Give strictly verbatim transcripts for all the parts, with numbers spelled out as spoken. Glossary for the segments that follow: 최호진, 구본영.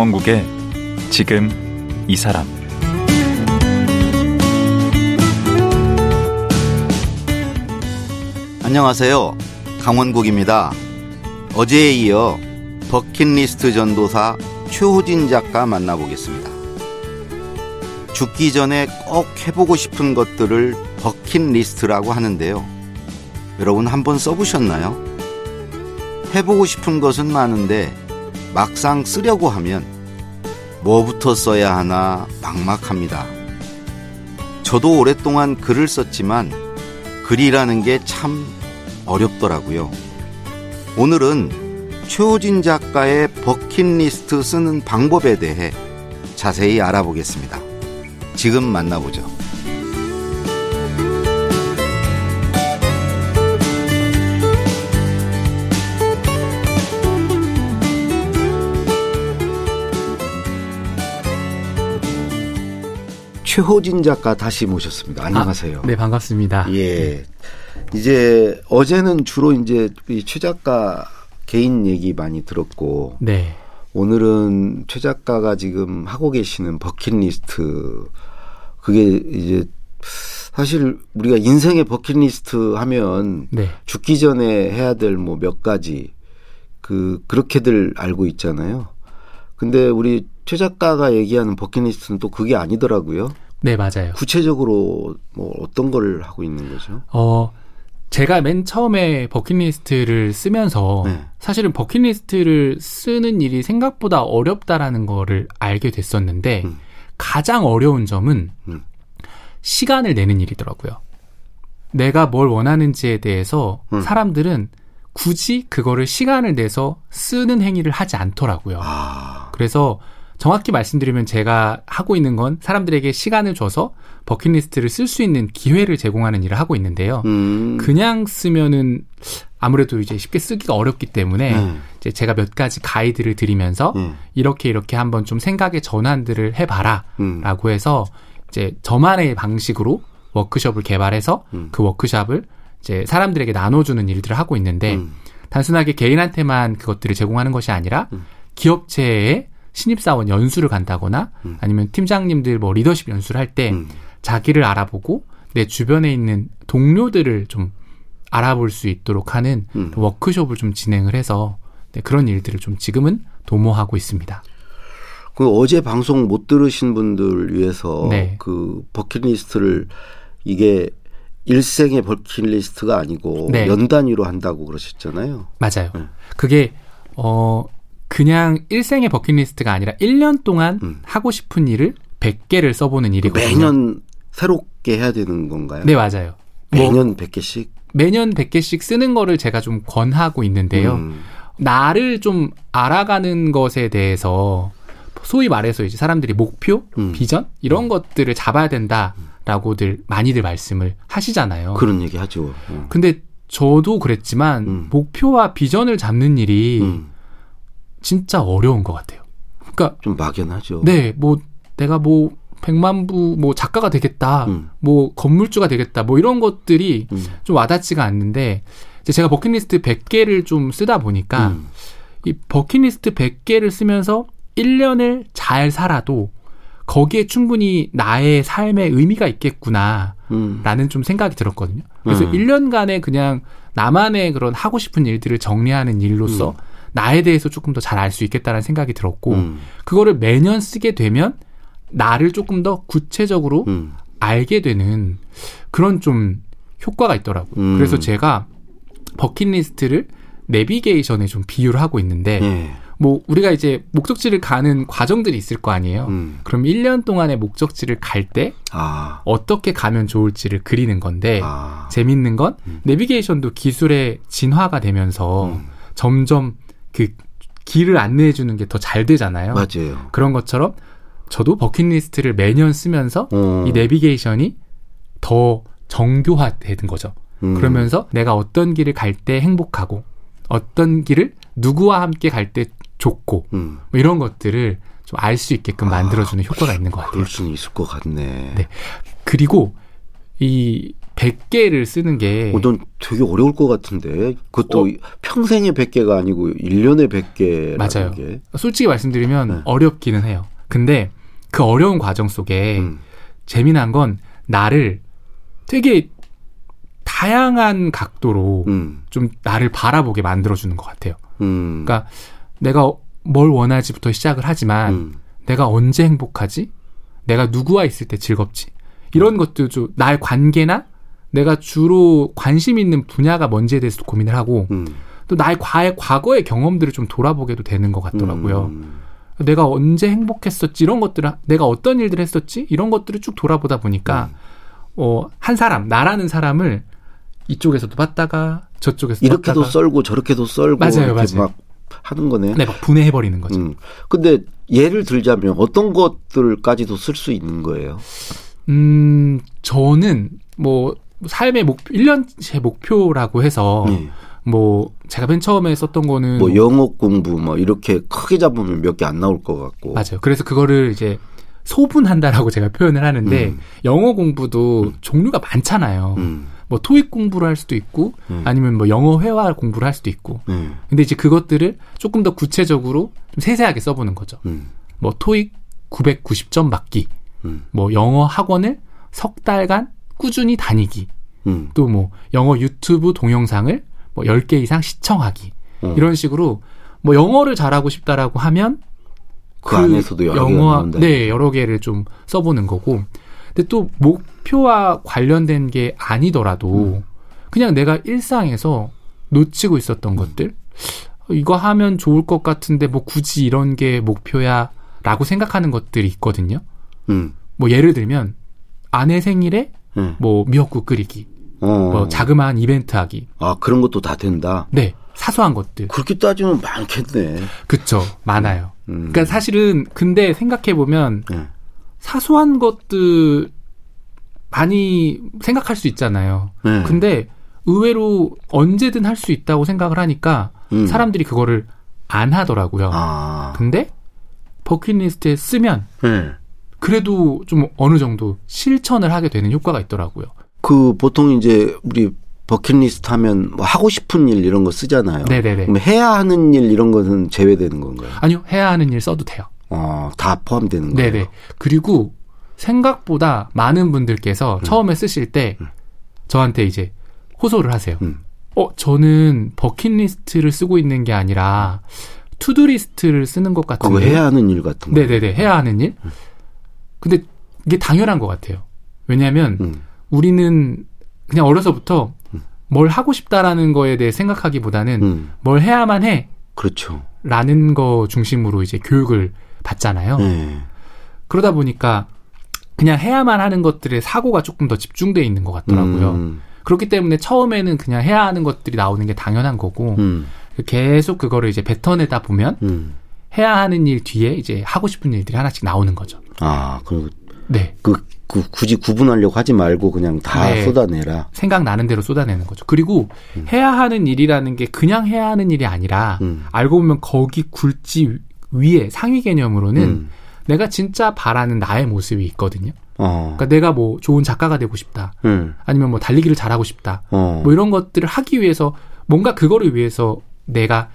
강원국의 지금 이 사람. 안녕하세요. 강원국입니다. 어제에 이어 버킷리스트 전도사 최호진 작가 만나보겠습니다. 죽기 전에 꼭 해보고 싶은 것들을 버킷리스트라고 하는데요. 여러분 한번 써보셨나요? 해보고 싶은 것은 많은데 막상 쓰려고 하면 뭐부터 써야 하나 막막합니다. 저도 오랫동안 글을 썼지만 글이라는 게 참 어렵더라고요. 오늘은 최호진 작가의 버킷리스트 쓰는 방법에 대해 자세히 알아보겠습니다. 지금 만나보죠. 최호진 작가 다시 모셨습니다. 안녕하세요. 아, 네, 반갑습니다. 예. 이제 어제는 주로 이제 최 작가 개인 얘기 많이 들었고, 네. 오늘은 최 작가가 지금 하고 계시는 버킷리스트, 그게 이제 사실 우리가 인생의 버킷리스트 하면 네. 죽기 전에 해야 될 뭐 몇 가지 그 그렇게들 알고 있잖아요. 근데 우리 최 작가가 얘기하는 버킷리스트는 또 그게 아니더라고요. 네, 맞아요. 구체적으로 뭐 어떤 걸 하고 있는 거죠? 어, 제가 맨 처음에 버킷리스트를 쓰면서 네. 사실은 버킷리스트를 쓰는 일이 생각보다 어렵다라는 거를 알게 됐었는데 음. 가장 어려운 점은 음. 시간을 내는 일이더라고요. 내가 뭘 원하는지에 대해서 음. 사람들은 굳이 그거를 시간을 내서 쓰는 행위를 하지 않더라고요. 아. 그래서 정확히 말씀드리면 제가 하고 있는 건 사람들에게 시간을 줘서 버킷리스트를 쓸 수 있는 기회를 제공하는 일을 하고 있는데요. 음. 그냥 쓰면은 아무래도 이제 쉽게 쓰기가 어렵기 때문에 음. 이제 제가 몇 가지 가이드를 드리면서 음. 이렇게 이렇게 한번 좀 생각의 전환들을 해봐라 음. 라고 해서 이제 저만의 방식으로 워크숍을 개발해서 음. 그 워크숍을 이제 사람들에게 나눠주는 일들을 하고 있는데 음. 단순하게 개인한테만 그것들을 제공하는 것이 아니라 음. 기업체에 신입사원 연수를 간다거나 음. 아니면 팀장님들 뭐 리더십 연수를 할 때 음. 자기를 알아보고 내 주변에 있는 동료들을 좀 알아볼 수 있도록 하는 음. 워크숍을 좀 진행을 해서 네, 그런 일들을 좀 지금은 도모하고 있습니다. 그 어제 방송 못 들으신 분들 위해서 네. 그 버킷리스트를 이게 일생의 버킷리스트가 아니고 네. 연 단위로 한다고 그러셨잖아요. 맞아요. 네. 그게 어. 그냥 일생의 버킷리스트가 아니라 일 년 동안 음. 하고 싶은 일을 백 개를 써보는 일이거든요. 매년 새롭게 해야 되는 건가요? 네, 맞아요. 매년 뭐, 백 개씩? 매년 백 개씩 쓰는 거를 제가 좀 권하고 있는데요. 음. 나를 좀 알아가는 것에 대해서 소위 말해서 이제 사람들이 목표, 음. 비전 이런 음. 것들을 잡아야 된다라고들 많이들 말씀을 하시잖아요. 그런 얘기 하죠. 음. 근데 저도 그랬지만 음. 목표와 비전을 잡는 일이 음. 진짜 어려운 것 같아요. 그러니까 좀 막연하죠. 네, 뭐 내가 뭐 백만 부 뭐 작가가 되겠다, 음. 뭐 건물주가 되겠다, 뭐 이런 것들이 음. 좀 와닿지가 않는데 이제 제가 버킷리스트 백 개를 좀 쓰다 보니까 음. 이 버킷리스트 백 개를 쓰면서 일 년을 잘 살아도 거기에 충분히 나의 삶에 의미가 있겠구나라는 음. 좀 생각이 들었거든요. 그래서 음. 일 년간에 그냥 나만의 그런 하고 싶은 일들을 정리하는 일로서 음. 나에 대해서 조금 더 잘 알 수 있겠다라는 생각이 들었고 음. 그거를 매년 쓰게 되면 나를 조금 더 구체적으로 음. 알게 되는 그런 좀 효과가 있더라고요. 음. 그래서 제가 버킷리스트를 내비게이션에 좀 비유를 하고 있는데 예. 뭐 우리가 이제 목적지를 가는 과정들이 있을 거 아니에요. 음. 그럼 일 년 동안의 목적지를 갈 때 아. 어떻게 가면 좋을지를 그리는 건데 아. 재밌는 건 음. 내비게이션도 기술의 진화가 되면서 음. 점점 그 길을 안내해 주는 게 더 잘 되잖아요. 맞아요. 그런 것처럼 저도 버킷리스트를 매년 쓰면서 음. 이 내비게이션이 더 정교화되는 거죠. 음. 그러면서 내가 어떤 길을 갈 때 행복하고 어떤 길을 누구와 함께 갈 때 좋고 음. 뭐 이런 것들을 좀 알 수 있게끔 아, 만들어주는 효과가 있는 것 같아요. 그럴 수는 있을 것 같네. 네. 그리고 이 백 개를 쓰는 게. 어, 넌 되게 어려울 것 같은데. 그것도 어? 평생에 백 개가 아니고 일 년에 백 개라는 맞아요. 게. 솔직히 말씀드리면 네. 어렵기는 해요. 근데 그 어려운 과정 속에 음. 재미난 건 나를 되게 다양한 각도로 음. 좀 나를 바라보게 만들어주는 것 같아요. 음. 그러니까 내가 뭘 원하지부터 시작을 하지만 음. 내가 언제 행복하지? 내가 누구와 있을 때 즐겁지? 이런 음. 것도 좀 나의 관계나 내가 주로 관심 있는 분야가 뭔지에 대해서도 고민을 하고 음. 또 나의 과의, 과거의 경험들을 좀 돌아보게도 되는 것 같더라고요. 음. 내가 언제 행복했었지? 이런 것들을 내가 어떤 일들을 했었지? 이런 것들을 쭉 돌아보다 보니까 음. 어, 한 사람, 나라는 사람을 이쪽에서도 봤다가 저쪽에서도 이렇게도 봤다가. 썰고 저렇게도 썰고 맞아요, 맞아요. 막 하는 거네. 네, 막 분해해버리는 거죠. 음. 근데 예를 들자면 어떤 것들까지도 쓸 수 있는 거예요? 음, 저는 뭐 삶의 목표, 일 년째 목표라고 해서 네. 뭐 제가 맨 처음에 썼던 거는 뭐 영어 공부 뭐 이렇게 크게 잡으면 몇 개 안 나올 것 같고. 맞아요. 그래서 그거를 이제 소분한다라고 제가 표현을 하는데 음. 영어 공부도 음. 종류가 많잖아요. 음. 뭐 토익 공부를 할 수도 있고 음. 아니면 뭐 영어 회화 공부를 할 수도 있고. 음. 근데 이제 그것들을 조금 더 구체적으로 좀 세세하게 써보는 거죠. 음. 뭐 토익 구백구십 점 받기, 음. 뭐 영어 학원을 석 달간 꾸준히 다니기, 음. 또 뭐 영어 유튜브 동영상을 뭐 열 개 이상 시청하기 음. 이런 식으로 뭐 영어를 잘하고 싶다라고 하면 그, 그 안에서도 여러 영어 네 여러 개를 좀 써보는 거고. 근데 또 목표와 관련된 게 아니더라도 음. 그냥 내가 일상에서 놓치고 있었던 음. 것들 이거 하면 좋을 것 같은데 뭐 굳이 이런 게 목표야라고 생각하는 것들이 있거든요. 음. 뭐 예를 들면 아내 생일에 음. 뭐 미역국 끓이기, 어. 뭐 자그마한 이벤트 하기. 아 그런 것도 다 된다. 네 사소한 것들. 그렇게 따지면 많겠네. 그쵸 많아요. 음. 그러니까 사실은 근데 생각해 보면. 음. 사소한 것들 많이 생각할 수 있잖아요. 네. 근데 의외로 언제든 할 수 있다고 생각을 하니까 음. 사람들이 그거를 안 하더라고요. 아. 근데 버킷리스트에 쓰면 네. 그래도 좀 어느 정도 실천을 하게 되는 효과가 있더라고요. 그 보통 이제 우리 버킷리스트 하면 뭐 하고 싶은 일 이런 거 쓰잖아요. 네네네. 그럼 해야 하는 일 이런 거는 제외되는 건가요? 아니요. 해야 하는 일 써도 돼요. 어, 다 포함되는 거예요. 네네. 그리고 생각보다 많은 분들께서 음. 처음에 쓰실 때 음. 저한테 이제 호소를 하세요. 음. 어, 저는 버킷리스트를 쓰고 있는 게 아니라 투두리스트를 쓰는 것 같은데. 그거 해야 하는 일 같은 거. 네네네. 해야 하는 일. 음. 근데 이게 당연한 것 같아요. 왜냐하면 음. 우리는 그냥 어려서부터 음. 뭘 하고 싶다라는 거에 대해 생각하기보다는 음. 뭘 해야만 해. 그렇죠. 라는 거 중심으로 이제 교육을 받잖아요. 네. 그러다 보니까 그냥 해야만 하는 것들의 사고가 조금 더 집중되어 있는 것 같더라고요. 음. 그렇기 때문에 처음에는 그냥 해야 하는 것들이 나오는 게 당연한 거고 음. 계속 그거를 이제 뱉어내다 보면 음. 해야 하는 일 뒤에 이제 하고 싶은 일들이 하나씩 나오는 거죠. 아, 그리고 네. 그, 그 굳이 구분하려고 하지 말고 그냥 다 네. 쏟아내라. 생각나는 대로 쏟아내는 거죠. 그리고 음. 해야 하는 일이라는 게 그냥 해야 하는 일이 아니라 음. 알고 보면 거기 굴지 위에 상위 개념으로는 음. 내가 진짜 바라는 나의 모습이 있거든요. 어. 그러니까 내가 뭐 좋은 작가가 되고 싶다. 음. 아니면 뭐 달리기를 잘하고 싶다. 어. 뭐 이런 것들을 하기 위해서 뭔가 그거를 위해서 내가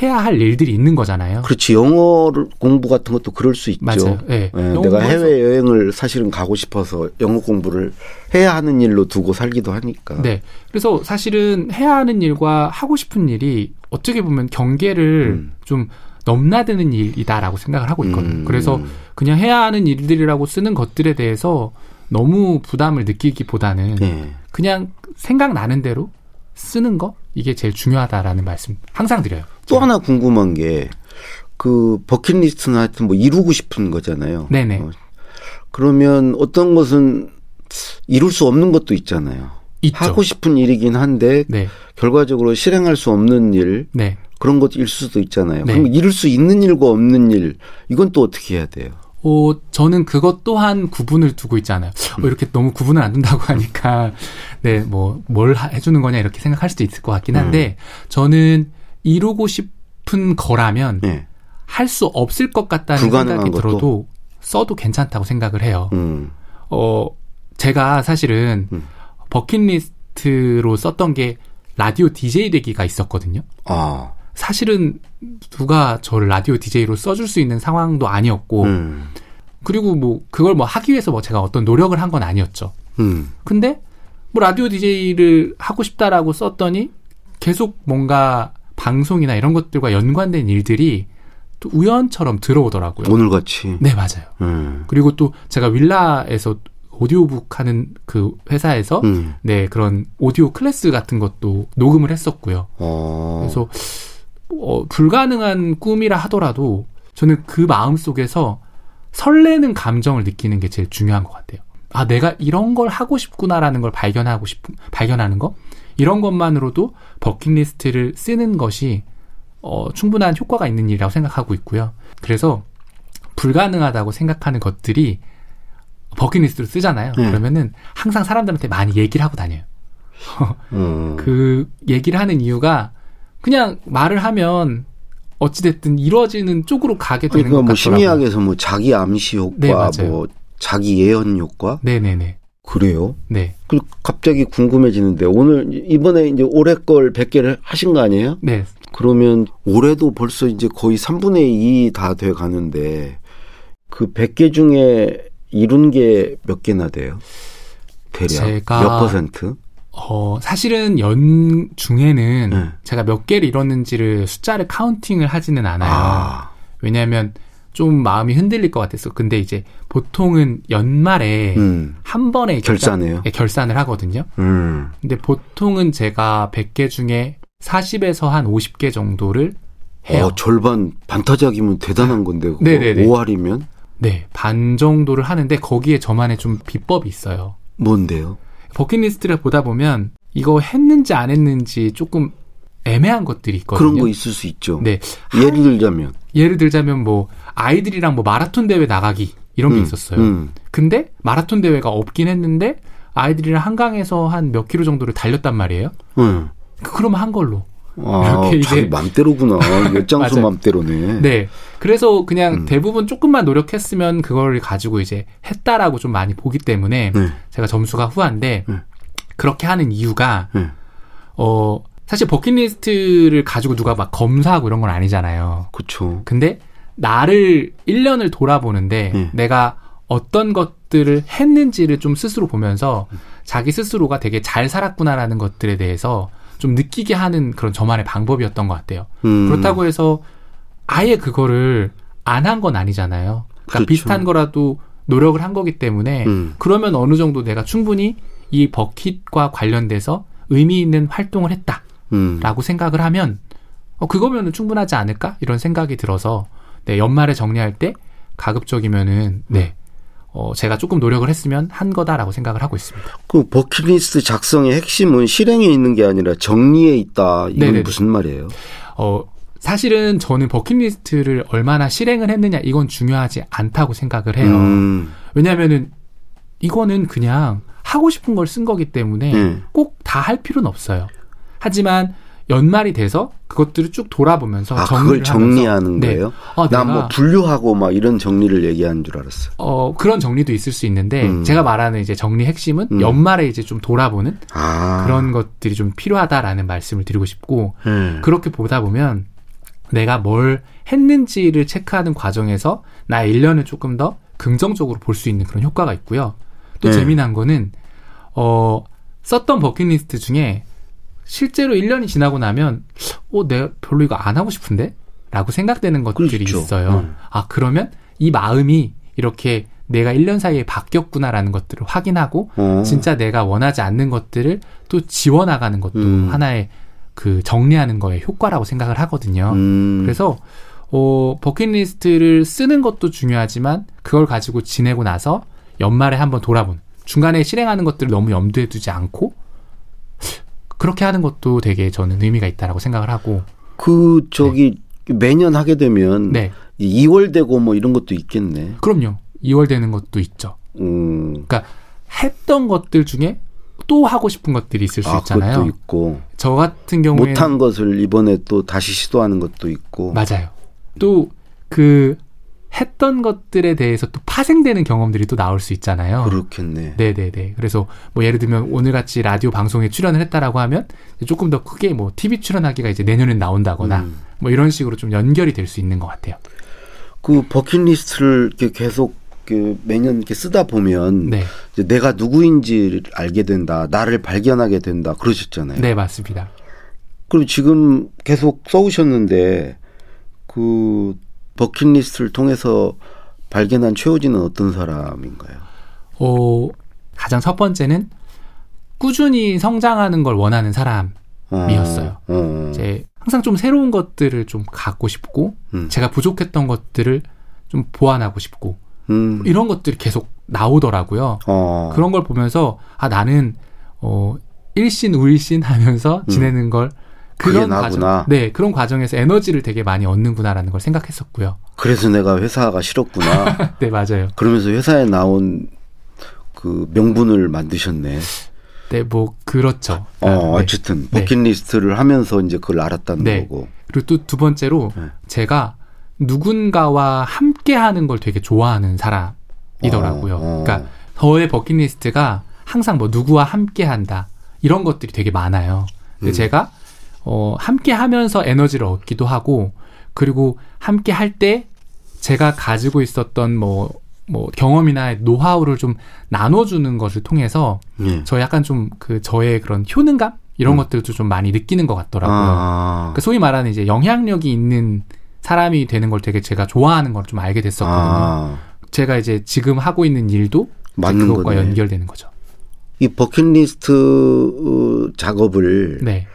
해야 할 일들이 있는 거잖아요. 그렇지. 영어 공부 같은 것도 그럴 수 있죠. 맞아요. 네. 네. 내가 해외여행을 사실은 가고 싶어서 영어 공부를 해야 하는 일로 두고 살기도 하니까. 네. 그래서 사실은 해야 하는 일과 하고 싶은 일이 어떻게 보면 경계를 음. 좀 넘나드는 일이다라고 생각을 하고 있거든요. 음. 그래서 그냥 해야 하는 일들이라고 쓰는 것들에 대해서 너무 부담을 느끼기보다는 네. 그냥 생각나는 대로 쓰는 거? 이게 제일 중요하다라는 말씀 항상 드려요. 또 제가. 하나 궁금한 게 그 버킷리스트나 하여튼 뭐 이루고 싶은 거잖아요. 네네. 어, 그러면 어떤 것은 이룰 수 없는 것도 있잖아요. 있죠. 하고 싶은 일이긴 한데 네. 결과적으로 실행할 수 없는 일 네. 그런 것일 수도 있잖아요. 네. 그럼 이룰 수 있는 일과 없는 일 이건 또 어떻게 해야 돼요? 어, 저는 그것 또한 구분을 두고 있잖아요. 어, 이렇게 너무 구분을 안 둔다고 하니까, 네, 뭐, 뭘 하, 해주는 거냐, 이렇게 생각할 수도 있을 것 같긴 한데, 음. 저는 이루고 싶은 거라면, 네. 할 수 없을 것 같다는 생각이 것도? 들어도, 써도 괜찮다고 생각을 해요. 음. 어, 제가 사실은, 음. 버킷리스트로 썼던 게 라디오 디제이 되기가 있었거든요. 아. 사실은 누가 저를 라디오 디제이로 써줄 수 있는 상황도 아니었고, 음. 그리고 뭐 그걸 뭐 하기 위해서 뭐 제가 어떤 노력을 한 건 아니었죠. 음. 근데 뭐 라디오 디제이를 하고 싶다라고 썼더니 계속 뭔가 방송이나 이런 것들과 연관된 일들이 또 우연처럼 들어오더라고요. 오늘같이. 네, 맞아요. 음. 그리고 또 제가 윌라에서 오디오북 하는 그 회사에서 음. 네, 그런 오디오 클래스 같은 것도 녹음을 했었고요. 오. 그래서 어, 불가능한 꿈이라 하더라도 저는 그 마음속에서 설레는 감정을 느끼는 게 제일 중요한 것 같아요. 아, 내가 이런 걸 하고 싶구나라는 걸 발견하고 싶, 발견하는 거? 이런 것만으로도 버킷리스트를 쓰는 것이 어, 충분한 효과가 있는 일이라고 생각하고 있고요. 그래서 불가능하다고 생각하는 것들이 버킷리스트로 쓰잖아요. 네. 그러면은 항상 사람들한테 많이 얘기를 하고 다녀요. 음. 그 얘기를 하는 이유가 그냥 말을 하면 어찌됐든 이루어지는 쪽으로 가게 되는 그러니까 것 뭐 같더라고요. 심리학에서 뭐 자기 암시 효과, 네, 뭐 자기 예언 효과. 네네네. 그래요? 네. 그리고 갑자기 궁금해지는데 오늘 이번에 이제 올해 걸 백 개를 하신 거 아니에요? 네. 그러면 올해도 벌써 이제 거의 삼분의 이 다 돼 가는데 그 백 개 중에 이룬 게 몇 개나 돼요? 대략 제가 몇 퍼센트? 어, 사실은 연 중에는 네. 제가 몇 개를 이뤘는지를 숫자를 카운팅을 하지는 않아요. 아. 왜냐하면 좀 마음이 흔들릴 것 같았어. 근데 이제 보통은 연말에 음. 한 번에 결산해요. 결산, 결산을 하거든요. 음. 근데 보통은 제가 백 개 중에 사십에서 한 오십 개 정도를 해요. 어, 절반 반타작이면 대단한 건데 그거. 네네네. 오할이면? 네, 반 정도를 하는데 거기에 저만의 좀 비법이 있어요. 뭔데요? 버킷리스트를 보다 보면 이거 했는지 안 했는지 조금 애매한 것들이 있거든요. 그런 거 있을 수 있죠. 네, 예를 들자면 예를 들자면 뭐 아이들이랑 뭐 마라톤 대회 나가기 이런 음, 게 있었어요. 음. 근데 마라톤 대회가 없긴 했는데 아이들이랑 한강에서 한 몇 킬로 정도를 달렸단 말이에요. 음. 그러면 한 걸로. 아, 이렇게 이제 맘대로구나. 몇 장소 맘대로네. 네. 그래서 그냥 음. 대부분 조금만 노력했으면 그걸 가지고 이제 했다라고 좀 많이 보기 때문에 네. 제가 점수가 후한데 네. 그렇게 하는 이유가 네. 어 사실 버킷리스트를 가지고 누가 막 검사하고 이런 건 아니잖아요. 그렇죠. 근데 나를 일 년을 돌아보는데 네. 내가 어떤 것들을 했는지를 좀 스스로 보면서 자기 스스로가 되게 잘 살았구나라는 것들에 대해서 좀 느끼게 하는 그런 저만의 방법이었던 것 같아요. 음. 그렇다고 해서 아예 그거를 안 한 건 아니잖아요. 그러니까 그렇죠. 비슷한 거라도 노력을 한 거기 때문에 음. 그러면 어느 정도 내가 충분히 이 버킷과 관련돼서 의미 있는 활동을 했다라고 음. 생각을 하면 어, 그거면 충분하지 않을까? 이런 생각이 들어서 네, 연말에 정리할 때 가급적이면은 네. 어, 제가 조금 노력을 했으면 한 거다라고 생각을 하고 있습니다. 그 버킷리스트 작성의 핵심은 실행에 있는 게 아니라 정리에 있다. 이건 네네네. 무슨 말이에요? 어, 사실은 저는 버킷리스트를 얼마나 실행을 했느냐 이건 중요하지 않다고 생각을 해요. 음. 왜냐하면은 이거는 그냥 하고 싶은 걸 쓴 거기 때문에 음. 꼭 다 할 필요는 없어요. 하지만 연말이 돼서 그것들을 쭉 돌아보면서 아, 정리를 그걸 정리하는 거예요? 네. 아, 난 뭐 분류하고 막 이런 정리를 얘기하는 줄 알았어. 어, 그런 정리도 있을 수 있는데 음. 제가 말하는 이제 정리 핵심은 음. 연말에 이제 좀 돌아보는 아. 그런 것들이 좀 필요하다라는 말씀을 드리고 싶고 음. 그렇게 보다 보면 내가 뭘 했는지를 체크하는 과정에서 나의 일 년을 조금 더 긍정적으로 볼 수 있는 그런 효과가 있고요. 또 음. 재미난 거는 어, 썼던 버킷리스트 중에 실제로 일 년이 지나고 나면 어 내가 별로 이거 안 하고 싶은데? 라고 생각되는 것들이 그렇죠. 있어요. 음. 아 그러면 이 마음이 이렇게 내가 일 년 사이에 바뀌었구나라는 것들을 확인하고 어. 진짜 내가 원하지 않는 것들을 또 지워나가는 것도 음. 하나의 그 정리하는 거의 효과라고 생각을 하거든요. 음. 그래서 어, 버킷리스트를 쓰는 것도 중요하지만 그걸 가지고 지내고 나서 연말에 한번 돌아보는 중간에 실행하는 것들을 너무 염두에 두지 않고 그렇게 하는 것도 되게 저는 의미가 있다라고 생각을 하고. 그 저기 네. 매년 하게 되면 네. 이월 되고 뭐 이런 것도 있겠네. 그럼요. 이월 되는 것도 있죠. 음. 그러니까 했던 것들 중에 또 하고 싶은 것들이 있을 수 아, 있잖아요. 그것도 있고. 저 같은 경우에 못한 것을 이번에 또 다시 시도하는 것도 있고. 맞아요. 또 그 했던 것들에 대해서 또 파생되는 경험들이 또 나올 수 있잖아요. 그렇겠네. 네네네. 그래서 뭐 예를 들면 오늘같이 라디오 방송에 출연을 했다라고 하면 조금 더 크게 뭐 티비 출연하기가 이제 내년엔 나온다거나 음. 뭐 이런 식으로 좀 연결이 될 수 있는 것 같아요. 그 버킷리스트를 이렇게 계속 이렇게 매년 이렇게 쓰다 보면 네. 이제 내가 누구인지 알게 된다, 나를 발견하게 된다 그러셨잖아요. 네, 맞습니다. 그럼 지금 계속 써오셨는데 그 버킷리스트를 통해서 발견한 최호진은 어떤 사람인가요? 어, 가장 첫 번째는 꾸준히 성장하는 걸 원하는 사람이었어요. 아, 어. 이제 항상 좀 새로운 것들을 좀 갖고 싶고 음. 제가 부족했던 것들을 좀 보완하고 싶고 음. 이런 것들이 계속 나오더라고요. 어. 그런 걸 보면서 아 나는 어, 일신 우일신 하면서 지내는 음. 걸 그런 과정, 네, 그런 과정에서 에너지를 되게 많이 얻는구나라는 걸 생각했었고요. 그래서 내가 회사가 싫었구나. 네, 맞아요. 그러면서 회사에 나온 그 명분을 만드셨네. 네, 뭐 그렇죠. 어, 네. 어쨌든 버킷리스트를 네. 하면서 이제 그걸 알았다는 네. 거고. 그리고 또 두 번째로 네. 제가 누군가와 함께하는 걸 되게 좋아하는 사람이더라고요. 어, 어. 그러니까 저의 버킷리스트가 항상 뭐 누구와 함께한다 이런 것들이 되게 많아요. 근데 음. 제가 어, 함께 하면서 에너지를 얻기도 하고, 그리고 함께 할 때 제가 가지고 있었던 뭐, 뭐, 경험이나 노하우를 좀 나눠주는 것을 통해서, 예. 저 약간 좀 그, 저의 그런 효능감? 이런 음. 것들도 좀 많이 느끼는 것 같더라고요. 아. 그러니까 소위 말하는 이제 영향력이 있는 사람이 되는 걸 되게 제가 좋아하는 걸 좀 알게 됐었거든요. 아. 제가 이제 지금 하고 있는 일도 맞는 그것과 거네. 연결되는 거죠. 이 버킷리스트 작업을, 네.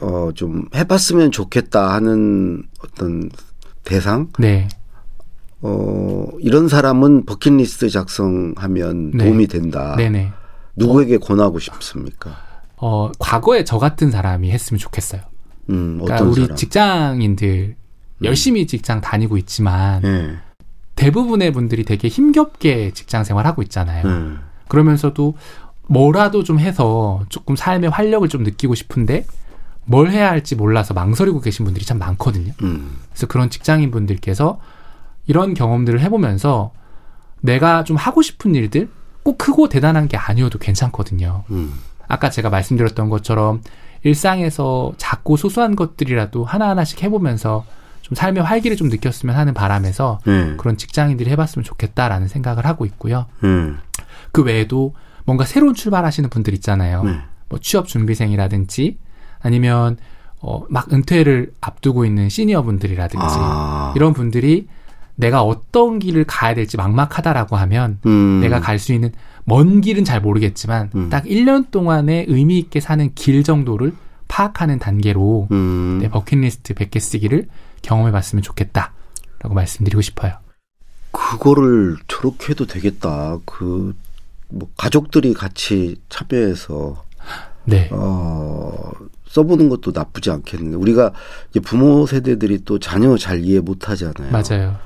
어, 좀 해봤으면 좋겠다 하는 어떤 대상? 네. 어, 이런 사람은 버킷리스트 작성하면 네. 도움이 된다. 네네. 누구에게 어, 권하고 싶습니까? 어, 과거에 저 같은 사람이 했으면 좋겠어요. 음, 어떤 그러니까 우리 사람? 직장인들, 열심히 음. 직장 다니고 있지만, 네. 대부분의 분들이 되게 힘겹게 직장 생활하고 있잖아요. 음. 그러면서도 뭐라도 좀 해서 조금 삶의 활력을 좀 느끼고 싶은데, 뭘 해야 할지 몰라서 망설이고 계신 분들이 참 많거든요. 음. 그래서 그런 직장인분들께서 이런 경험들을 해보면서 내가 좀 하고 싶은 일들 꼭 크고 대단한 게 아니어도 괜찮거든요. 음. 아까 제가 말씀드렸던 것처럼 일상에서 작고 소소한 것들이라도 하나하나씩 해보면서 좀 삶의 활기를 좀 느꼈으면 하는 바람에서 음. 그런 직장인들이 해봤으면 좋겠다라는 생각을 하고 있고요. 음. 그 외에도 뭔가 새로운 출발하시는 분들 있잖아요. 음. 뭐 취업 준비생이라든지 아니면 어, 막 은퇴를 앞두고 있는 시니어분들이라든지 아. 이런 분들이 내가 어떤 길을 가야 될지 막막하다라고 하면 음. 내가 갈 수 있는 먼 길은 잘 모르겠지만 음. 딱 일 년 동안에 의미 있게 사는 길 정도를 파악하는 단계로 음. 내 버킷리스트 백 개 쓰기를 경험해봤으면 좋겠다라고 말씀드리고 싶어요. 그거를 저렇게 해도 되겠다. 그 뭐 가족들이 같이 참여해서 네. 어, 써보는 것도 나쁘지 않겠는데 우리가 이제 부모 세대들이 또 자녀 잘 이해 못하잖아요. 맞아요.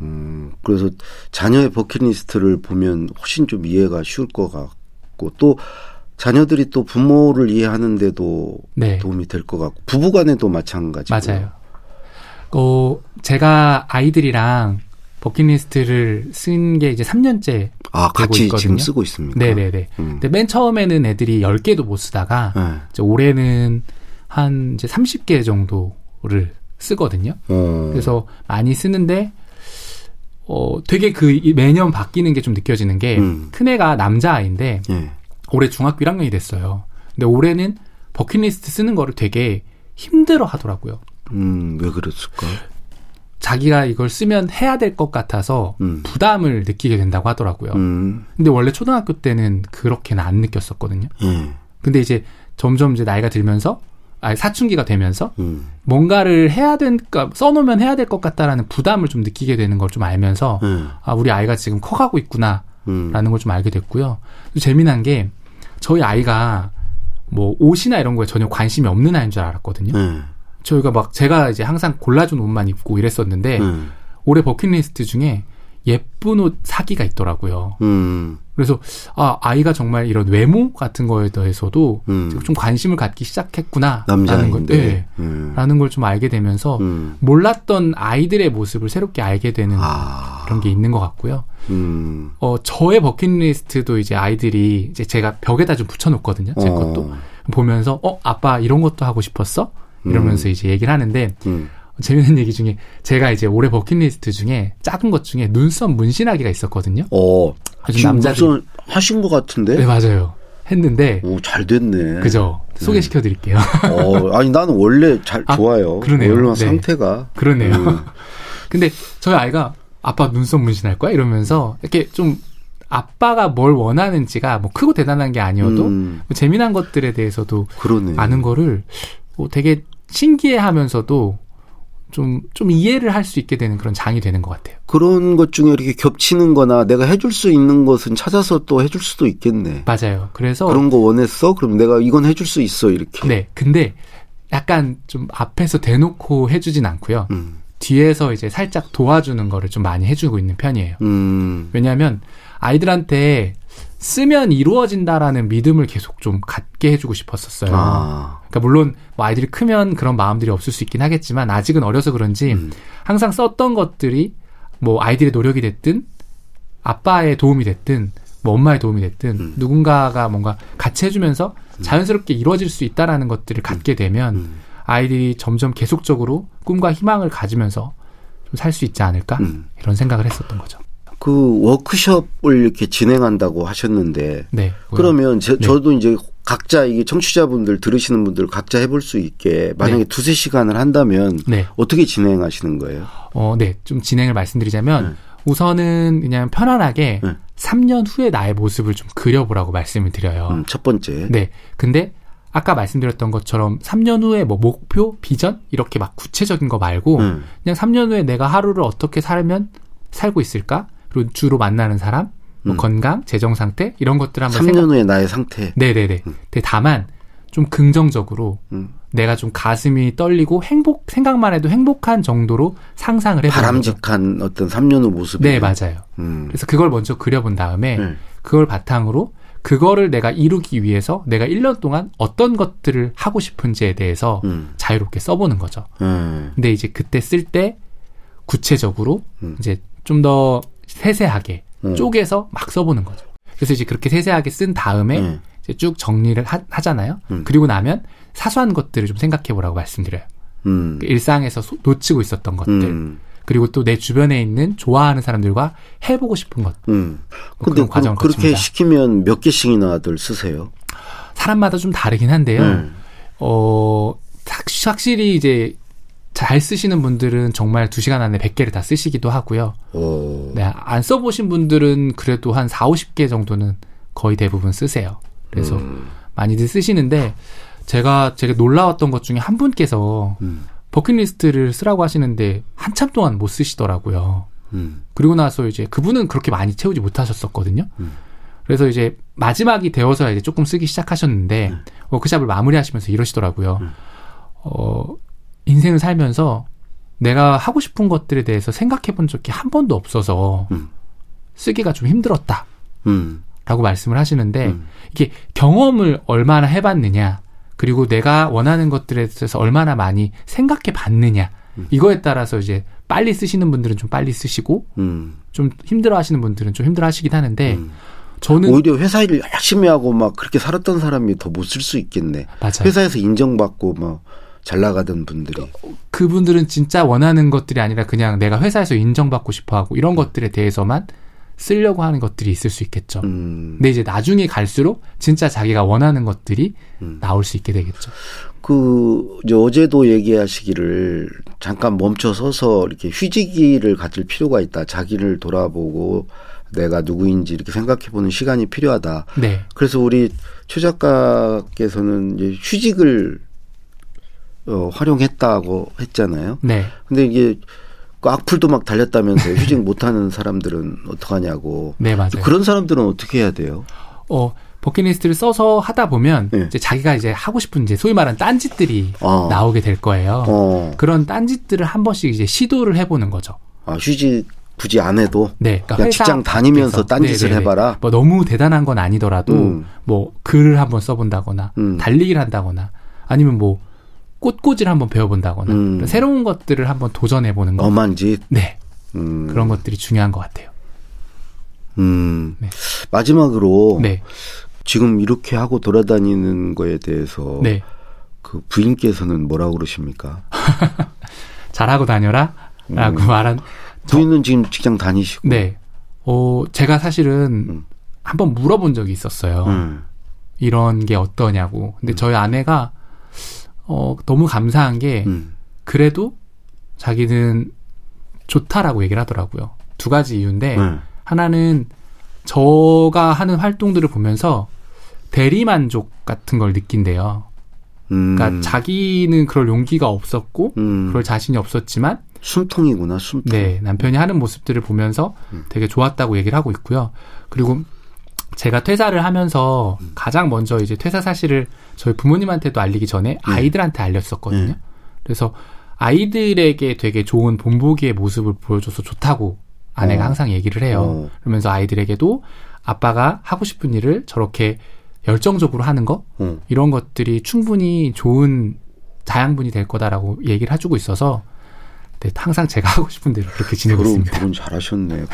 음, 그래서 자녀의 버킷리스트를 보면 훨씬 좀 이해가 쉬울 것 같고 또 자녀들이 또 부모를 이해하는데도 네. 도움이 될 것 같고 부부간에도 마찬가지고. 맞아요. 어, 제가 아이들이랑 버킷리스트를 쓴 게 이제 삼 년째 아, 같이 있거든요. 지금 쓰고 있습니까? 네네네. 음. 근데 맨 처음에는 애들이 열 개도 못 쓰다가, 네. 이제 올해는 한 이제 삼십 개 정도를 쓰거든요. 음. 그래서 많이 쓰는데, 어, 되게 그 매년 바뀌는 게 좀 느껴지는 게, 음. 큰애가 남자아이인데, 예. 올해 중학교 일 학년이 됐어요. 근데 올해는 버킷리스트 쓰는 거를 되게 힘들어 하더라고요. 음, 왜 그랬을까? 자기가 이걸 쓰면 해야 될 것 같아서 음. 부담을 느끼게 된다고 하더라고요. 음. 근데 원래 초등학교 때는 그렇게는 안 느꼈었거든요. 음. 근데 이제 점점 이제 나이가 들면서, 아니, 사춘기가 되면서 음. 뭔가를 해야 되니까 써놓으면 해야 될 것 같다라는 부담을 좀 느끼게 되는 걸 좀 알면서 음. 아, 우리 아이가 지금 커가고 있구나라는 음. 걸 좀 알게 됐고요. 또 재미난 게 저희 아이가 뭐 옷이나 이런 거에 전혀 관심이 없는 아이인 줄 알았거든요. 음. 저희가 막 제가 이제 항상 골라준 옷만 입고 이랬었는데 음. 올해 버킷리스트 중에 예쁜 옷 사기가 있더라고요. 음. 그래서 아, 아이가 정말 이런 외모 같은 거에 대해서도 음. 좀 관심을 갖기 시작했구나. 남자인데. 라는, 네. 음. 라는 걸 좀 알게 되면서 음. 몰랐던 아이들의 모습을 새롭게 알게 되는 아. 그런 게 있는 것 같고요. 음. 어, 저의 버킷리스트도 이제 아이들이 이제 제가 벽에다 좀 붙여놓거든요. 제 어. 것도. 보면서 어 아빠 이런 것도 하고 싶었어? 이러면서 음. 이제 얘기를 하는데 음. 재밌는 얘기 중에 제가 이제 올해 버킷리스트 중에 작은 것 중에 눈썹 문신하기가 있었거든요. 어, 남자들 눈썹 하신 것 같은데? 네 맞아요. 했는데 오 잘 됐네. 그죠? 네. 소개시켜드릴게요. 어, 아니 나는 원래 잘 아, 좋아요. 그러네요. 원래 네. 상태가 그러네요. 음. 근데 저희 아이가 아빠 눈썹 문신할 거야 이러면서 이렇게 좀 아빠가 뭘 원하는지가 뭐 크고 대단한 게 아니어도 음. 뭐 재미난 것들에 대해서도 그러네. 아는 거를 뭐 되게 신기해하면서도. 좀, 좀 이해를 할 수 있게 되는 그런 장이 되는 것 같아요. 그런 것 중에 이렇게 겹치는 거나 내가 해줄 수 있는 것은 찾아서 또 해줄 수도 있겠네. 맞아요. 그래서. 그런 거 원했어? 그럼 내가 이건 해줄 수 있어, 이렇게. 네. 근데 약간 좀 앞에서 대놓고 해주진 않고요. 음. 뒤에서 이제 살짝 도와주는 거를 좀 많이 해주고 있는 편이에요. 음. 왜냐하면 아이들한테 쓰면 이루어진다라는 믿음을 계속 좀 갖게 해주고 싶었었어요. 아. 그러니까 물론 뭐 아이들이 크면 그런 마음들이 없을 수 있긴 하겠지만 아직은 어려서 그런지 음. 항상 썼던 것들이 뭐 아이들의 노력이 됐든 아빠의 도움이 됐든 뭐 엄마의 도움이 됐든 음. 누군가가 뭔가 같이 해주면서 자연스럽게 이루어질 수 있다라는 것들을 갖게 되면 음. 아이들이 점점 계속적으로 꿈과 희망을 가지면서 좀 살 수 있지 않을까 음. 이런 생각을 했었던 거죠. 그 워크숍을 이렇게 진행한다고 하셨는데 네, 그러면 제, 네. 저도 이제 각자 이게 청취자분들 들으시는 분들 각자 해볼 수 있게 만약에 네. 두세 시간을 한다면 네. 어떻게 진행하시는 거예요? 어, 네, 좀 진행을 말씀드리자면 네. 우선은 그냥 편안하게 네. 삼 년 후에 나의 모습을 좀 그려보라고 말씀을 드려요. 음, 첫 번째. 네, 근데 아까 말씀드렸던 것처럼 삼 년 후에 뭐 목표, 비전 이렇게 막 구체적인 거 말고 네. 그냥 삼 년 후에 내가 하루를 어떻게 살면 살고 있을까? 그리고 주로 만나는 사람, 뭐 음. 건강, 재정 상태 이런 것들 한번 삼 년 생각... 후의 나의 상태. 네네네. 음. 근데 다만 좀 긍정적으로 음. 내가 좀 가슴이 떨리고 행복 생각만 해도 행복한 정도로 상상을 해보는 바람직한 거죠. 어떤 삼 년 후 모습이. 네 맞아요. 음. 그래서 그걸 먼저 그려본 다음에 음. 그걸 바탕으로 그거를 내가 이루기 위해서 내가 일 년 동안 어떤 것들을 하고 싶은지에 대해서 음. 자유롭게 써보는 거죠. 음. 근데 이제 그때 쓸 때 구체적으로 음. 이제 좀 더 세세하게 음. 쪼개서 막 써보는 거죠. 그래서 이제 그렇게 세세하게 쓴 다음에 음. 이제 쭉 정리를 하, 하잖아요. 음. 그리고 나면 사소한 것들을 좀 생각해보라고 말씀드려요. 음. 그 일상에서 소, 놓치고 있었던 것들. 음. 그리고 또 내 주변에 있는 좋아하는 사람들과 해보고 싶은 것. 음. 뭐 그런 과정을 거칩니다. 그렇게 시키면 몇 개씩이나들 쓰세요? 사람마다 좀 다르긴 한데요. 음. 어, 확실히 이제 잘 쓰시는 분들은 정말 두 시간 안에 백 개를 다 쓰시기도 하고요. 오. 네, 안 써보신 분들은 그래도 한 사오십 개 정도는 거의 대부분 쓰세요. 그래서 음. 많이들 쓰시는데 제가 제가 놀라웠던 것 중에 한 분께서 음. 버킷리스트를 쓰라고 하시는데 한참 동안 못 쓰시더라고요. 음. 그리고 나서 이제 그분은 그렇게 많이 채우지 못하셨었거든요. 음. 그래서 이제 마지막이 되어서 이제 조금 쓰기 시작하셨는데 음. 워크샵을 마무리하시면서 이러시더라고요. 음. 어. 인생을 살면서 내가 하고 싶은 것들에 대해서 생각해 본 적이 한 번도 없어서 음. 쓰기가 좀 힘들었다 음. 라고 말씀을 하시는데 음. 이게 경험을 얼마나 해봤느냐 그리고 내가 원하는 것들에 대해서 얼마나 많이 생각해 봤느냐 음. 이거에 따라서 이제 빨리 쓰시는 분들은 좀 빨리 쓰시고 음. 좀 힘들어하시는 분들은 좀 힘들어하시긴 하는데 음. 저는 오히려 회사 일을 열심히 하고 막 그렇게 살았던 사람이 더 못 쓸 수 있겠네. 맞아요. 회사에서 인정받고 막 잘 나가던 분들이 그분들은 진짜 원하는 것들이 아니라 그냥 내가 회사에서 인정받고 싶어하고 이런 것들에 대해서만 쓰려고 하는 것들이 있을 수 있겠죠. 음. 근데 이제 나중에 갈수록 진짜 자기가 원하는 것들이 음. 나올 수 있게 되겠죠. 그 이제 어제도 얘기하시기를 잠깐 멈춰서서 이렇게 휴지기를 가질 필요가 있다. 자기를 돌아보고 내가 누구인지 이렇게 생각해보는 시간이 필요하다. 네. 그래서 우리 최 작가께서는 이제 휴직을 어, 활용했다고 했잖아요. 네. 근데 이게 그 악플도 막 달렸다면서요. 휴직 못하는 사람들은 어떡하냐고. 네, 맞아요. 그런 사람들은 어떻게 해야 돼요? 어, 버킷리스트를 써서 하다 보면 네. 이제 자기가 이제 하고 싶은 이제 소위 말하는 딴짓들이 어. 나오게 될 거예요. 어. 그런 딴짓들을 한 번씩 이제 시도를 해보는 거죠. 아, 휴직 굳이 안 해도 네, 그러니까 그냥 직장 다니면서 딴짓을 네네네. 해봐라. 뭐 너무 대단한 건 아니더라도 음. 뭐 글을 한번 써본다거나 음. 달리기를 한다거나 아니면 뭐 꽃꽂이를 한번 배워본다거나 음. 그러니까 새로운 것들을 한번 도전해보는 거. 엄한 짓. 네. 음. 그런 것들이 중요한 것 같아요. 음. 네. 마지막으로 네. 지금 이렇게 하고 돌아다니는 거에 대해서 네. 그 부인께서는 뭐라고 그러십니까? 잘하고 다녀라 라고 음. 말한. 부인은 지금 직장 다니시고. 네. 어, 제가 사실은 음. 한번 물어본 적이 있었어요. 음. 이런 게 어떠냐고. 근데 음. 저희 아내가 어, 너무 감사한 게 음. 그래도 자기는 좋다라고 얘기를 하더라고요. 두 가지 이유인데 음. 하나는 저가 하는 활동들을 보면서 대리만족 같은 걸 느낀대요. 음. 그러니까 자기는 그럴 용기가 없었고 음. 그럴 자신이 없었지만 숨통이구나, 숨통. 네, 남편이 하는 모습들을 보면서 음. 되게 좋았다고 얘기를 하고 있고요. 그리고 제가 퇴사를 하면서 음. 가장 먼저 이제 퇴사 사실을 저희 부모님한테도 알리기 전에 음. 아이들한테 알렸었거든요. 음. 그래서 아이들에게 되게 좋은 본보기의 모습을 보여줘서 좋다고 아내가 어. 항상 얘기를 해요. 어. 그러면서 아이들에게도 아빠가 하고 싶은 일을 저렇게 열정적으로 하는 거 어. 이런 것들이 충분히 좋은 자양분이 될 거다라고 얘기를 해주고 있어서 네, 항상 제가 하고 싶은 대로 그렇게 지내고 결혼, 있습니다. 결혼 잘하셨네.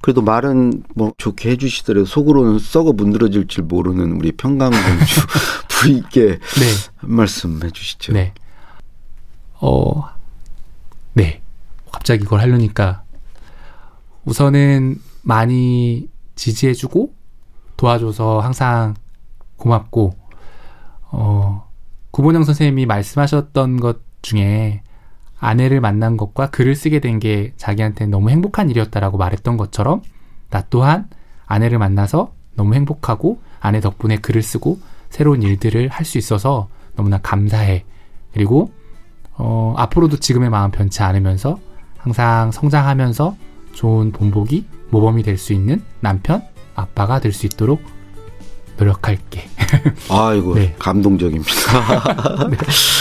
그래도 말은 뭐 좋게 해주시더라도 속으로는 썩어 문드러질지 모르는 우리 평강공주 부인께 네. 한 말씀 해주시죠. 네. 어, 네. 갑자기 이걸 하려니까 우선은 많이 지지해주고 도와줘서 항상 고맙고 어, 구본영 선생님이 말씀하셨던 것 중에 아내를 만난 것과 글을 쓰게 된 게 자기한테 너무 행복한 일이었다라고 말했던 것처럼 나 또한 아내를 만나서 너무 행복하고 아내 덕분에 글을 쓰고 새로운 일들을 할 수 있어서 너무나 감사해. 그리고 어, 앞으로도 지금의 마음 변치 않으면서 항상 성장하면서 좋은 본보기, 모범이 될 수 있는 남편, 아빠가 될 수 있도록 노력할게. 아이고 네. 감동적입니다. 네.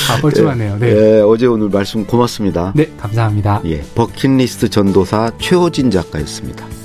아 뻘쭘하네요. 네. 네, 어제 오늘 말씀 고맙습니다. 네, 감사합니다. 예, 버킷리스트 전도사 최호진 작가였습니다.